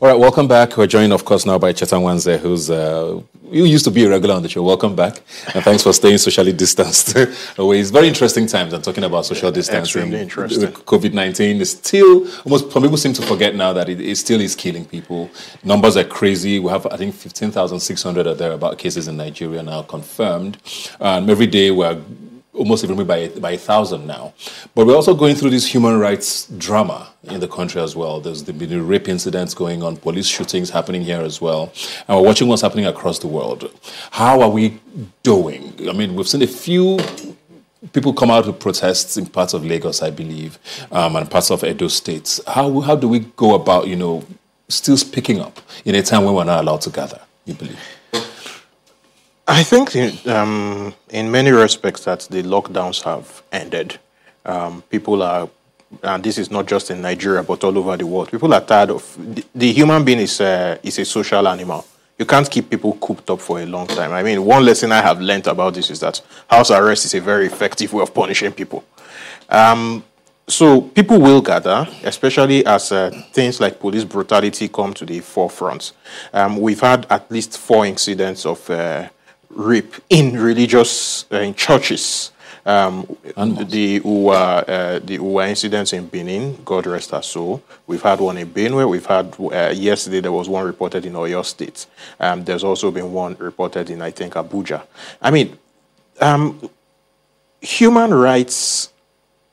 All right, welcome back. We're joined, of course, now by Cheta Nwanze, who's who used to be a regular on the show. Welcome back, and thanks for staying socially distanced away. It's very interesting times. I'm talking about social distancing. Extremely interesting. COVID-19 is still almost. Some people seem to forget now that it still is killing people. Numbers are crazy. We have, I think, 15,600 or thereabout cases in Nigeria now confirmed. Every day we're almost even by 1,000 now. But we're also going through this human rights drama in the country as well. There's been rape incidents going on, police shootings happening here as well. And we're watching what's happening across the world. How are we doing? I mean, we've seen a few people come out with protests in parts of Lagos, I believe, and parts of Edo states. How do we go about, you know, still speaking up in a time when we're not allowed to gather, you believe? I think in many respects that the lockdowns have ended. People are, and this is not just in Nigeria, but all over the world, people are tired of, the human being is a social animal. You can't keep people cooped up for a long time. I mean, one lesson I have learned about this is that house arrest is a very effective way of punishing people. So people will gather, especially as things like police brutality come to the forefront. We've had at least 4 incidents of rape in religious in churches. The Uwa incidents in Benin, God rest her soul. We've had one in Benue. We've had yesterday there was one reported in Oyo State. There's also been one reported in, I think, Abuja. I mean, human rights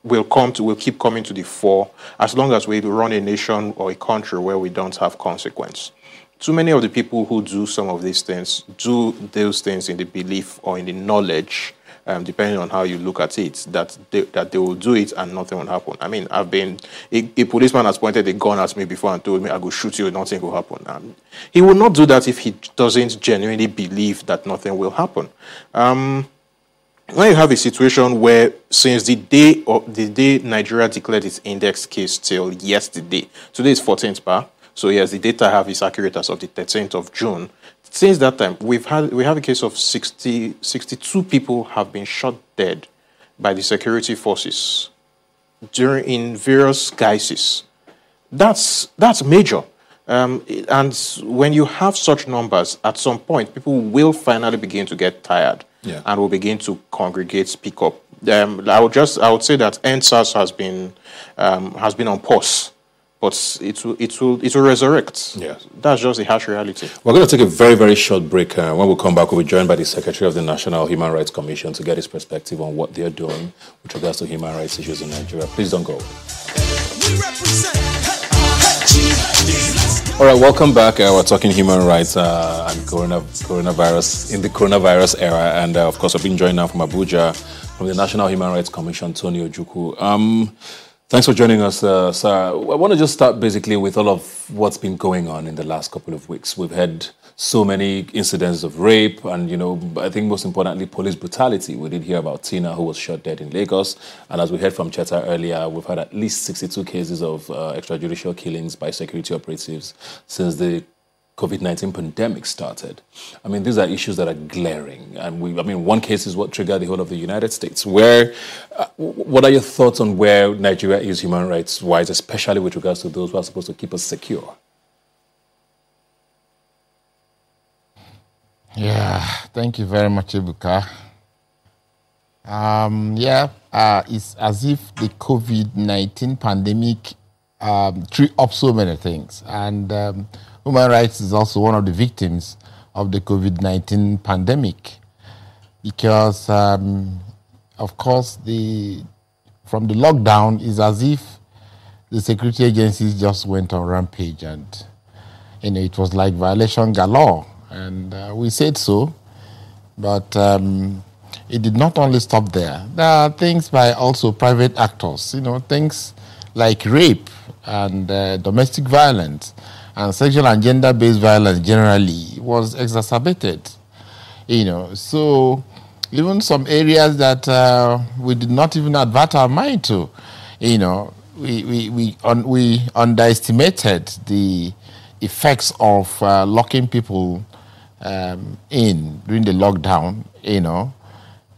will keep coming to the fore as long as we run a nation or a country where we don't have consequence. Too many of the people who do some of these things do those things in the belief or in the knowledge, depending on how you look at it, that they will do it and nothing will happen. I mean, a policeman has pointed a gun at me before and told me, I will shoot you, nothing will happen. He will not do that if he doesn't genuinely believe that nothing will happen. Now you have a situation where since the day Nigeria declared its index case till yesterday, today is 14th bar. So yes, the data I have is accurate as of the 13th of June. Since that time, we have a case of 62 people have been shot dead by the security forces in various guises. That's major. And when you have such numbers, at some point, people will finally begin to get tired. Yeah. And will begin to congregate, speak up. I would say that NSAS has been on pause. But it will resurrect. Yeah. That's just the harsh reality. We're going to take a very, very short break. When we come back, we'll be joined by the Secretary of the National Human Rights Commission to get his perspective on what they're doing with regards to human rights issues in Nigeria. Please don't go. We represent. All right, welcome back. We're talking human rights and coronavirus in the coronavirus era. And, of course, I've been joined now from Abuja, from the National Human Rights Commission, Tony Ojukwu. Thanks for joining us, sir. I want to just start basically with all of what's been going on in the last couple of weeks. We've had so many incidents of rape and, you know, I think most importantly, police brutality. We did hear about Tina, who was shot dead in Lagos. And as we heard from Cheta earlier, we've had at least 62 cases of extrajudicial killings by security operatives since the COVID-19 pandemic started. I mean, these are issues that are glaring. And one case is what triggered the whole of the United States. What are your thoughts on where Nigeria is human rights-wise, especially with regards to those who are supposed to keep us secure? Yeah, thank you very much, Ebuka. It's as if the COVID-19 pandemic threw up so many things. And human rights is also one of the victims of the COVID-19 pandemic because, of course, from the lockdown, it's as if the security agencies just went on rampage and, you know, it was like violation galore. And we said so, but it did not only stop there. There are things by also private actors, you know, things like rape and domestic violence, and sexual and gender-based violence generally was exacerbated, you know. So even some areas that we did not even advert our mind to, you know, we underestimated the effects of locking people in during the lockdown, you know.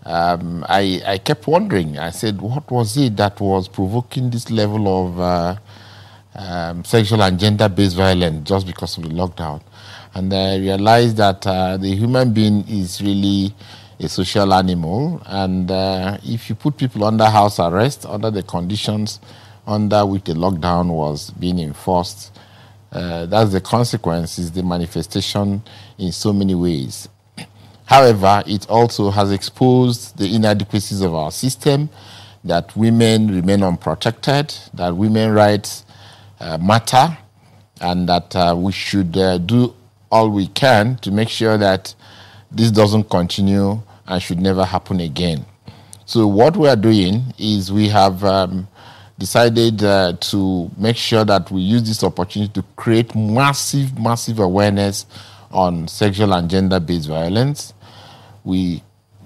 I kept wondering, I said, what was it that was provoking this level of sexual and gender-based violence just because of the lockdown. And I realized that the human being is really a social animal, and if you put people under house arrest, under the conditions under which the lockdown was being enforced, that's the consequence, is the manifestation in so many ways. However, it also has exposed the inadequacies of our system, that women remain unprotected, that women's rights matter, and that we should do all we can to make sure that this doesn't continue and should never happen again. So what we are doing is we have decided to make sure that we use this opportunity to create massive, massive awareness on sexual and gender-based violence. We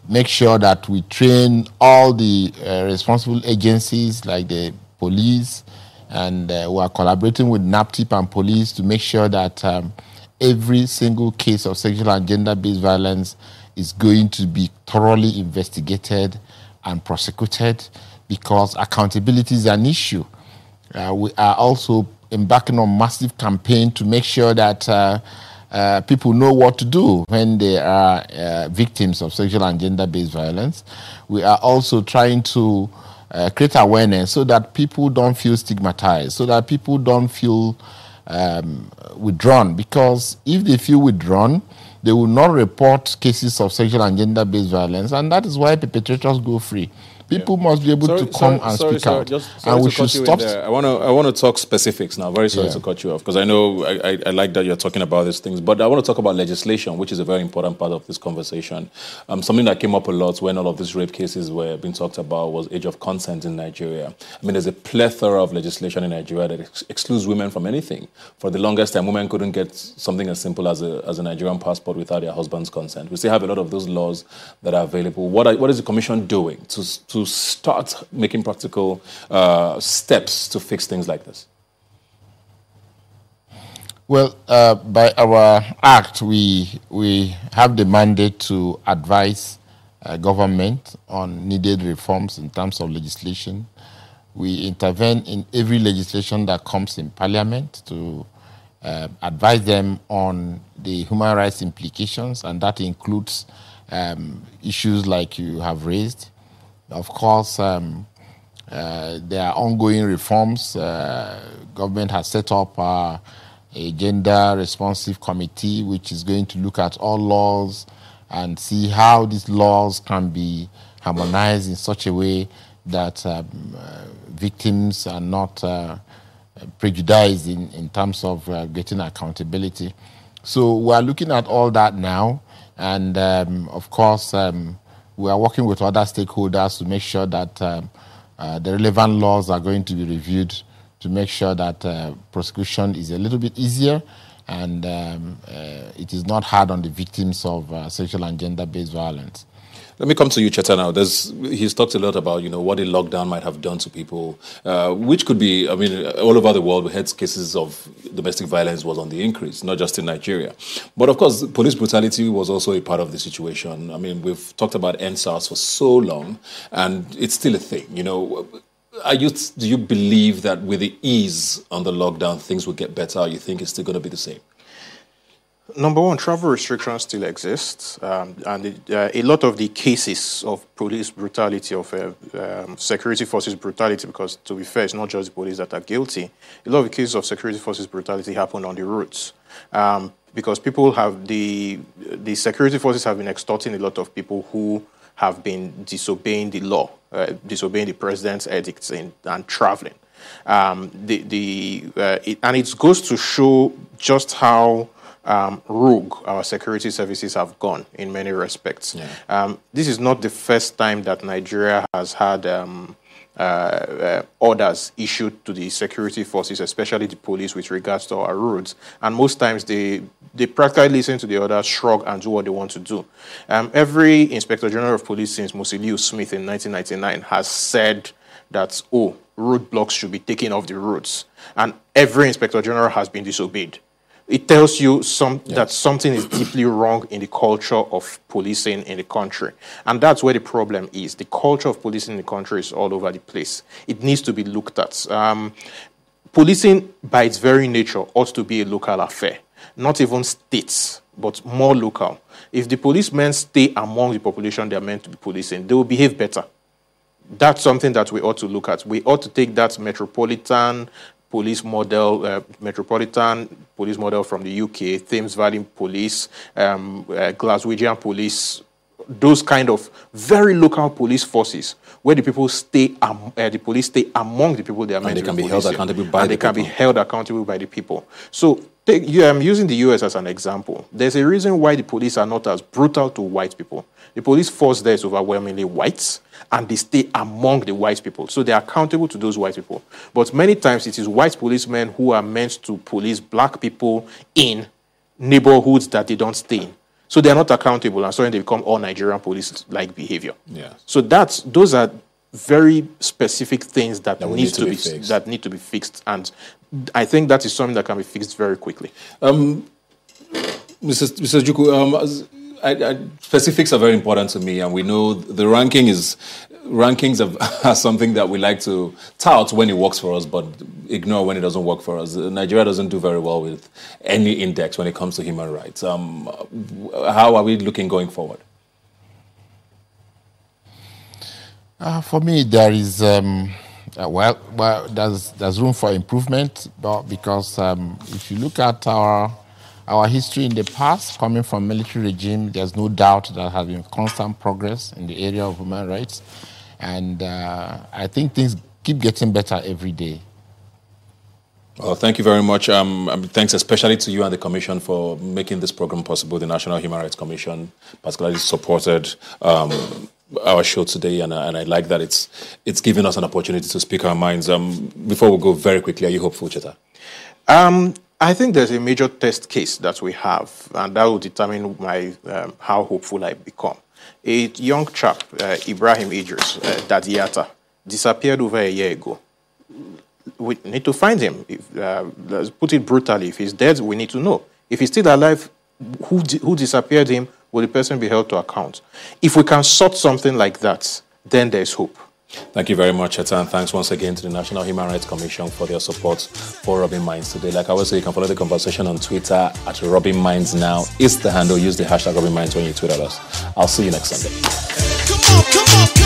make sure that we train all the responsible agencies like the police, and we are collaborating with NAPTIP and police to make sure that every single case of sexual and gender-based violence is going to be thoroughly investigated and prosecuted, because accountability is an issue. We are also embarking on a massive campaign to make sure that people know what to do when they are victims of sexual and gender-based violence. We are also trying to create awareness so that people don't feel stigmatized, so that people don't feel withdrawn, because if they feel withdrawn, they will not report cases of sexual and gender-based violence, and that is why perpetrators go free. People must be able to come and speak out. And we should stop. I want to talk specifics now. Very sorry to cut you off, because I know I like that you're talking about these things, but I want to talk about legislation, which is a very important part of this conversation. Something that came up a lot when all of these rape cases were being talked about was age of consent in Nigeria. I mean, there's a plethora of legislation in Nigeria that excludes women from anything. For the longest time, women couldn't get something as simple as a Nigerian passport without their husband's consent. We still have a lot of those laws that are available. What is the Commission doing to start making practical steps to fix things like this? Well, by our act, we have the mandate to advise government on needed reforms in terms of legislation. We intervene in every legislation that comes in Parliament to advise them on the human rights implications, and that includes issues like you have raised. Of course, there are ongoing reforms. Government has set up a gender-responsive committee, which is going to look at all laws and see how these laws can be harmonized in such a way that victims are not prejudiced in terms of getting accountability. So we are looking at all that now, and of course, we are working with other stakeholders to make sure that the relevant laws are going to be reviewed to make sure that prosecution is a little bit easier, and it is not hard on the victims of sexual and gender-based violence. Let me come to you, Cheta, now. He's talked a lot about, what a lockdown might have done to people, which could be, all over the world, we had cases of domestic violence was on the increase, not just in Nigeria. But, of course, police brutality was also a part of the situation. I mean, we've talked about NSAS for so long, and it's still a thing, Do you believe that with the ease on the lockdown, things will get better, or you think it's still going to be the same? Number one, travel restrictions still exist, and a lot of the cases of police brutality, of security forces brutality, because to be fair, it's not just the police that are guilty. A lot of the cases of security forces brutality happen on the roads, because people have the security forces have been extorting a lot of people who have been disobeying the law, disobeying the president's edicts and traveling. And it goes to show just how rogue our security services have gone in many respects. Yeah. This is not the first time that Nigeria has had orders issued to the security forces, especially the police, with regards to our roads. And most times they practically listen to the orders, shrug, and do what they want to do. Every Inspector General of Police since Musiliu Smith in 1999 has said that, roadblocks should be taken off the roads. And every Inspector General has been disobeyed. It tells you that something is deeply wrong in the culture of policing in the country. And that's where the problem is. The culture of policing in the country is all over the place. It needs to be looked at. Policing, by its very nature, ought to be a local affair, not even states, but more local. If the policemen stay among the population they are meant to be policing, they will behave better. That's something that we ought to look at. We ought to take that metropolitan police model, from the UK, Thames Valley police, Glaswegian police, those kind of very local police forces, where the people stay, the police stay among the people they are meant to be policing. And they can be held accountable by the people. So I'm using the US as an example. There's a reason why the police are not as brutal to white people. The police force there is overwhelmingly whites, and they stay among the white people. So they are accountable to those white people. But many times it is white policemen who are meant to police black people in neighborhoods that they don't stay in. So they are not accountable, and so they become all Nigerian police-like behavior. Yeah. So those are very specific things that need to be fixed, and I think that is something that can be fixed very quickly. Mr. Ojukwu, specifics are very important to me, and we know the rankings are something that we like to tout when it works for us, but ignore when it doesn't work for us. Nigeria doesn't do very well with any index when it comes to human rights. How are we looking going forward? For me, there is there's room for improvement, because if you look at our history in the past, coming from military regime, there's no doubt there has been constant progress in the area of human rights. And I think things keep getting better every day. Well, thank you very much. Thanks especially to you and the Commission for making this program possible. The National Human Rights Commission particularly supported our show today, and I like that it's given us an opportunity to speak our minds. Before we go very quickly, are you hopeful, Cheta? I think there's a major test case that we have, and that will determine my how hopeful I become. A young chap, Ibrahim Idris Dadiata, disappeared over a year ago. We need to find him. If, let's put it brutally, if he's dead, we need to know. If he's still alive, who disappeared him? Will the person be held to account? If we can sort something like that, then there's hope. Thank you very much, Cheta, and thanks once again to the National Human Rights Commission for their support for Rubbin' Minds today. Like I always say, you can follow the conversation on Twitter at Rubbin' Minds now. It's the handle. Use the hashtag Rubbin' Minds when you tweet at us. I'll see you next Sunday. Come on, come on.